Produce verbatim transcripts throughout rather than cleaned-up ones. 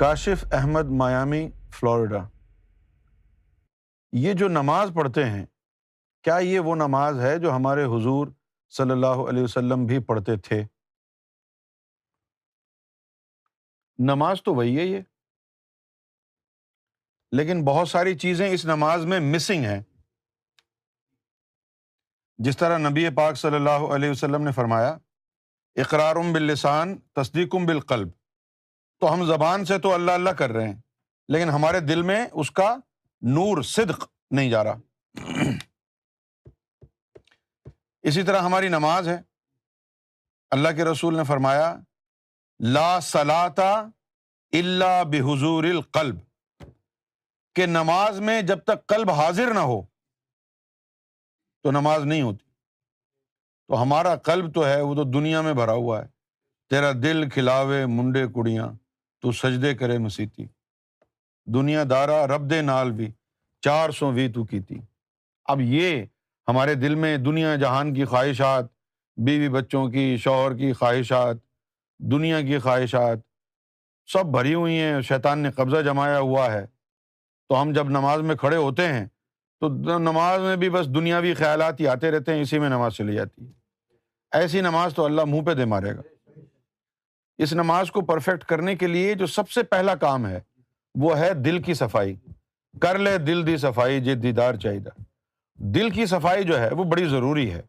Kashif Ahmad Miami Florida. یہ جو نماز پڑھتے ہیں، کیا یہ وہ نماز ہے جو ہمارے حضور صلی اللہ علیہ وسلم بھی پڑھتے تھے؟ نماز تو وہی ہے یہ، لیکن بہت ساری چیزیں اس نماز میں مسنگ ہیں، جس طرح نبی پاک صلی اللہ علیہ وسلم نے فرمایا اقرار باللسان تصدیق بالقلب، تو ہم زبان سے تو اللہ اللہ کر رہے ہیں لیکن ہمارے دل میں اس کا نور صدق نہیں جا رہا۔ اسی طرح ہماری نماز ہے، اللہ کے رسول نے فرمایا لا صلاۃ الا بحضور القلب، کہ نماز میں جب تک قلب حاضر نہ ہو تو نماز نہیں ہوتی۔ تو ہمارا قلب تو ہے وہ تو دنیا میں بھرا ہوا ہے، تیرا دل کھلاوے منڈے کڑیاں تو سجدے کرے مسیتی، دنیا دارا رب دے نال بھی چار سو وی تو کیتی۔ اب یہ ہمارے دل میں دنیا جہان کی خواہشات، بیوی بچوں کی، شوہر کی خواہشات، دنیا کی خواہشات سب بھری ہوئی ہیں، شیطان نے قبضہ جمایا ہوا ہے۔ تو ہم جب نماز میں کھڑے ہوتے ہیں تو نماز میں بھی بس دنیاوی خیالات ہی آتے رہتے ہیں، اسی میں نماز چلی جاتی ہے۔ ایسی نماز تو اللہ منہ پہ دے مارے گا۔ اس نماز کو پرفیکٹ کرنے کے لیے جو سب سے پہلا کام ہے وہ ہے دل کی صفائی۔ کر لے دل دی صفائی جے دیدار چاہیے۔ دل کی صفائی جو ہے وہ بڑی ضروری ہے،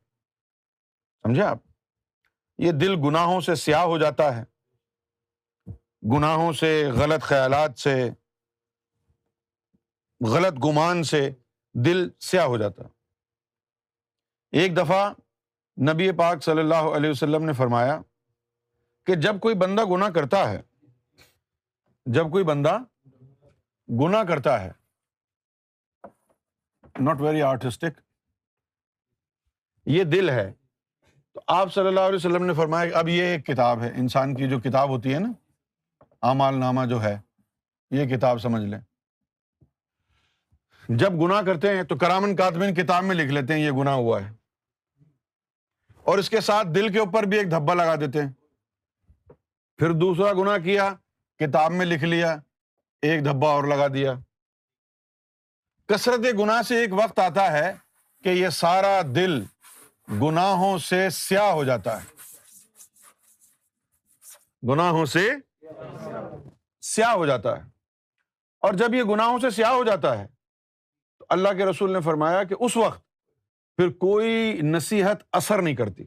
سمجھے آپ؟ یہ دل گناہوں سے سیاہ ہو جاتا ہے، گناہوں سے، غلط خیالات سے، غلط گمان سے دل سیاہ ہو جاتا۔ ایک دفعہ نبی پاک صلی اللہ علیہ وسلم نے فرمایا کہ جب کوئی بندہ گناہ کرتا ہے، جب کوئی بندہ گناہ کرتا ہے، ناٹ ویری آرٹسٹک، یہ دل ہے۔ تو آپ صلی اللہ علیہ وسلم نے فرمایا اب یہ ایک کتاب ہے، انسان کی جو کتاب ہوتی ہے نا، اعمال نامہ جو ہے، یہ کتاب سمجھ لیں۔ جب گناہ کرتے ہیں تو کرامن کاتبین کتاب میں لکھ لیتے ہیں یہ گناہ ہوا ہے، اور اس کے ساتھ دل کے اوپر بھی ایک دھبا لگا دیتے ہیں۔ پھر دوسرا گناہ کیا، کتاب میں لکھ لیا، ایک دھبا اور لگا دیا۔ کثرت گناہ سے ایک وقت آتا ہے کہ یہ سارا دل گناہوں سے سیاہ ہو جاتا ہے، گناہوں سے سیاہ ہو جاتا ہے۔ اور جب یہ گناہوں سے سیاہ ہو جاتا ہے تو اللہ کے رسول نے فرمایا کہ اس وقت پھر کوئی نصیحت اثر نہیں کرتی،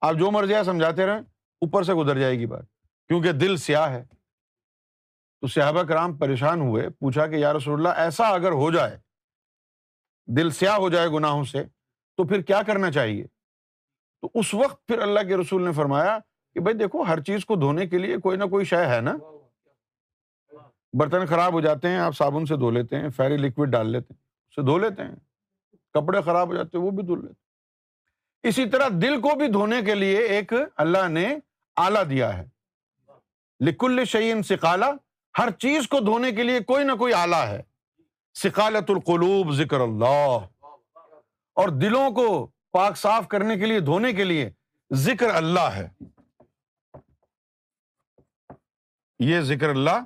آپ جو مرضی ہے سمجھاتے رہیں، اوپر سے گزر جائے گی بات، کیونکہ دل سیاہ ہے۔ تو صحابہ کرام پریشان ہوئے، پوچھا کہ یا رسول اللہ ایسا اگر ہو جائے، دل سیاہ ہو جائے گناہوں سے، تو پھر کیا کرنا چاہیے؟ تو اس وقت پھر اللہ کے رسول نے فرمایا کہ بھائی دیکھو، ہر چیز کو دھونے کے لیے کوئی نہ کوئی شے ہے نا، برتن خراب ہو جاتے ہیں آپ صابن سے دھو لیتے ہیں، فیری لیکوڈ ڈال لیتے ہیں اسے دھو لیتے ہیں، کپڑے خراب ہو جاتے ہیں وہ بھی دھو لیتے ہیں۔ اسی طرح دل کو بھی دھونے کے لیے ایک اللہ نے آلہ دیا ہے، لکل شیء سقالہ، ہر چیز کو دھونے کے لیے کوئی نہ کوئی آلہ ہے۔ سقالۃ القلوب ذکر اللہ، اور دلوں کو پاک صاف کرنے کے لیے، دھونے کے لیے ذکر اللہ ہے۔ یہ ذکر اللہ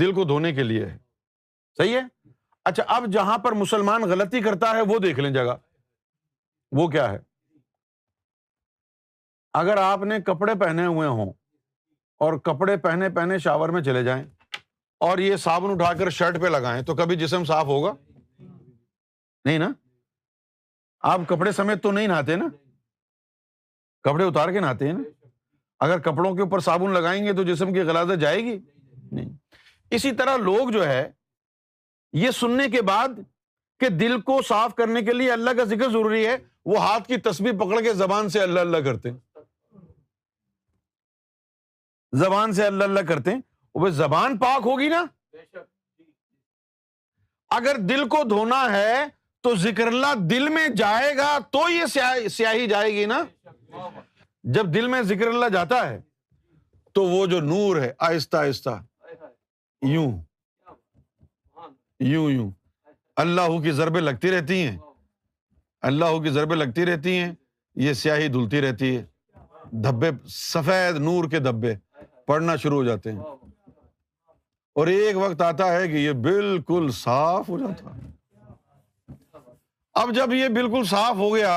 دل کو دھونے کے لیے ہے، صحیح ہے۔ اچھا، اب جہاں پر مسلمان غلطی کرتا ہے وہ دیکھ لیں جگہ، وہ کیا ہے؟ اگر آپ نے کپڑے پہنے ہوئے ہوں اور کپڑے پہنے پہنے شاور میں چلے جائیں اور یہ صابن اٹھا کر شرٹ پہ لگائیں تو کبھی جسم صاف ہوگا؟ نہیں نا، آپ کپڑے سمیت تو نہیں نہاتے نا، کپڑے اتار کے نہاتے ہیں نا۔ اگر کپڑوں کے اوپر صابن لگائیں گے تو جسم کی غلاظت جائے گی نہیں۔ اسی طرح لوگ جو ہے یہ سننے کے بعد کہ دل کو صاف کرنے کے لیے اللہ کا ذکر ضروری ہے، وہ ہاتھ کی تسبیح پکڑ کے زبان سے اللہ اللہ کرتے ہیں، زبان سے اللہ اللہ کرتے ہیں۔ زبان پاک ہوگی نا۔ اگر دل کو دھونا ہے تو ذکر اللہ دل میں جائے گا تو یہ سیاہ, سیاہی جائے گی نا۔ جب دل میں ذکر اللہ جاتا ہے تو وہ جو نور ہے آہستہ آہستہ یوں یوں یوں اللہ کی ضربیں لگتی رہتی ہیں، اللہ کی ضربیں لگتی رہتی ہیں، یہ سیاہی دھلتی رہتی ہے، دھبے سفید نور کے دھبے پڑھنا شروع ہو جاتے ہیں۔ اور ایک وقت آتا ہے کہ یہ بالکل صاف ہو جاتا ہے۔ اب جب یہ بالکل صاف ہو گیا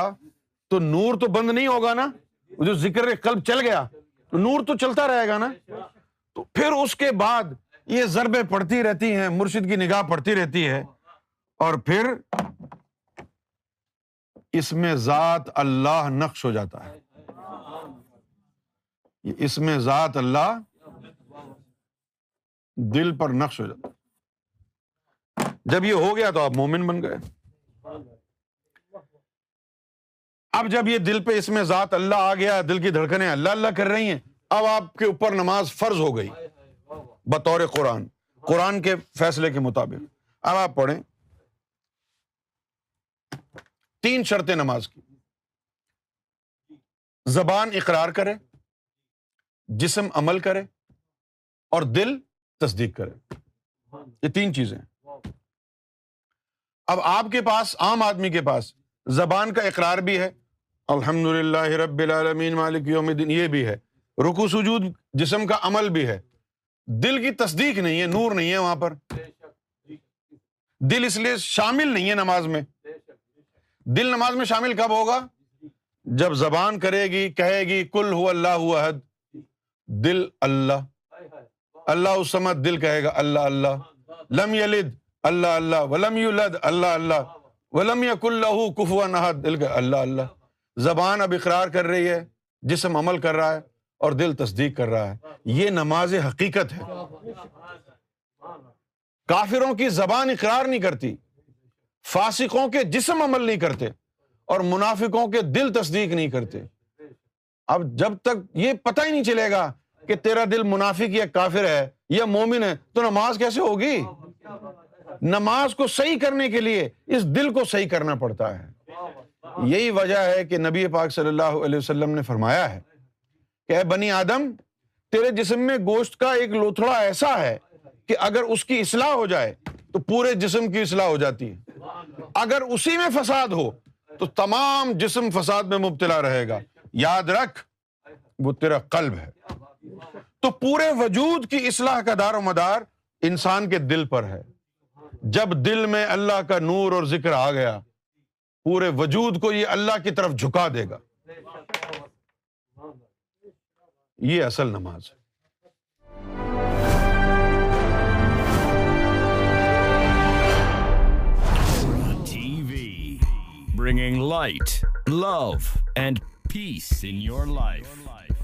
تو نور تو بند نہیں ہوگا نا، جو ذکر قلب چل گیا تو نور تو چلتا رہے گا نا۔ تو پھر اس کے بعد یہ ضربیں پڑتی رہتی ہیں، مرشد کی نگاہ پڑتی رہتی ہے، اور پھر اس میں ذات اللہ نقش ہو جاتا ہے، اس میں ذات اللہ دل پر نقش ہو جاتا ہے۔ جب یہ ہو گیا تو آپ مومن بن گئے۔ اب جب یہ دل پہ اس میں ذات اللہ آ گیا، دل کی دھڑکنیں اللہ اللہ کر رہی ہیں، اب آپ کے اوپر نماز فرض ہو گئی بطور قرآن، قرآن کے فیصلے کے مطابق۔ اب آپ پڑھیں تین شرطیں نماز کی: زبان اقرار کرے، جسم عمل کرے، اور دل تصدیق کرے۔ یہ تین چیزیں۔ اب آپ کے پاس، عام آدمی کے پاس، زبان کا اقرار بھی ہے، الحمدللہ رب العالمین مالک یوم الدین، یہ بھی ہے، رکوع سجود جسم کا عمل بھی ہے، دل کی تصدیق نہیں ہے، نور نہیں ہے وہاں پر، دل اس لیے شامل نہیں ہے نماز میں۔ دل نماز میں شامل کب ہوگا؟ جب زبان کرے گی، کہے گی قل هو اللہ احد، دل اللہ اللہ الصمد، دل کہے گا اللہ اللہ، لم یلد اللہ اللہ، ولم یولد اللہ اللہ، ولم یکن لہ کفوا احد، دل کہے اللہ اللہ۔ زبان اب اقرار کر رہی ہے، جسم عمل کر رہا ہے، اور دل تصدیق کر رہا ہے۔ یہ نماز حقیقت ہے۔ کافروں کی زبان اقرار نہیں کرتی، فاسقوں کے جسم عمل نہیں کرتے، اور منافقوں کے دل تصدیق نہیں کرتے۔ اب جب تک یہ پتہ ہی نہیں چلے گا کہ تیرا دل منافق یا کافر ہے یا مومن ہے تو نماز کیسے ہوگی؟ نماز کو صحیح کرنے کے لیے اس دل کو صحیح کرنا پڑتا ہے۔ یہی وجہ ہے کہ نبی پاک صلی اللہ علیہ وسلم نے فرمایا ہے کہ اے بنی آدم، تیرے جسم میں گوشت کا ایک لوتھڑا ایسا ہے کہ اگر اس کی اصلاح ہو جائے تو پورے جسم کی اصلاح ہو جاتی ہے، اگر اسی میں فساد ہو تو تمام جسم فساد میں مبتلا رہے گا۔ یاد رکھ، وہ تیرا قلب ہے۔ تو پورے وجود کی اصلاح کا دار و مدار انسان کے دل پر ہے۔ جب دل میں اللہ کا نور اور ذکر آ گیا، پورے وجود کو یہ اللہ کی طرف جھکا دے گا۔ یہ اصل نماز ہے۔ Bringing light, love, and peace in your life.